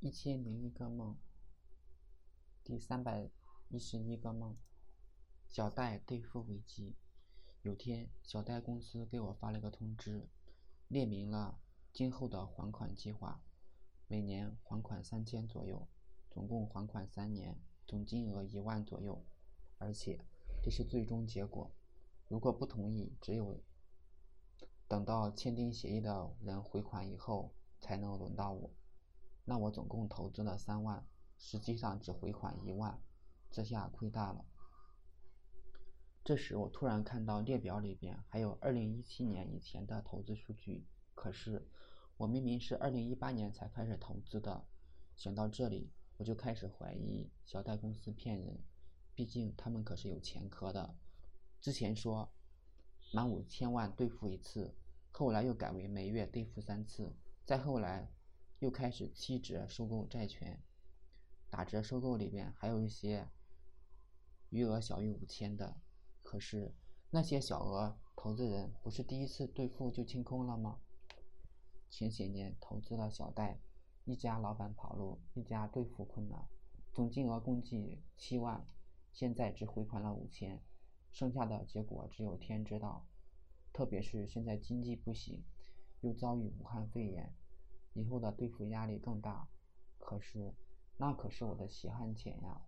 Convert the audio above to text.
1001个梦第311个梦，小戴对付危机。有天，小戴公司给我发了个通知，列明了今后的还款计划，每年还款3000左右，总共还款3年，总金额1万左右，而且这是最终结果。如果不同意，只有等到签订协议的人回款以后才能轮到我。那我总共投资了3万，实际上只回款1万，这下亏大了。这时我突然看到列表里边还有2017年以前的投资数据，可是我明明是2018年才开始投资的。想到这里，我就开始怀疑小贷公司骗人，毕竟他们可是有前科的。之前说满5000万兑付1次，后来又改为每月兑付3次，再后来又开始7折收购债券，打折收购里面还有一些余额小于5000的。可是那些小额投资人不是第一次兑付就清空了吗？前些年投资了小贷，一家老板跑路，一家兑付困难，总金额共计7万，现在只回款了5000，剩下的结果只有天知道。特别是现在经济不行，又遭遇武汉肺炎，以后的兑付压力更大。可是那可是我的血汗钱呀！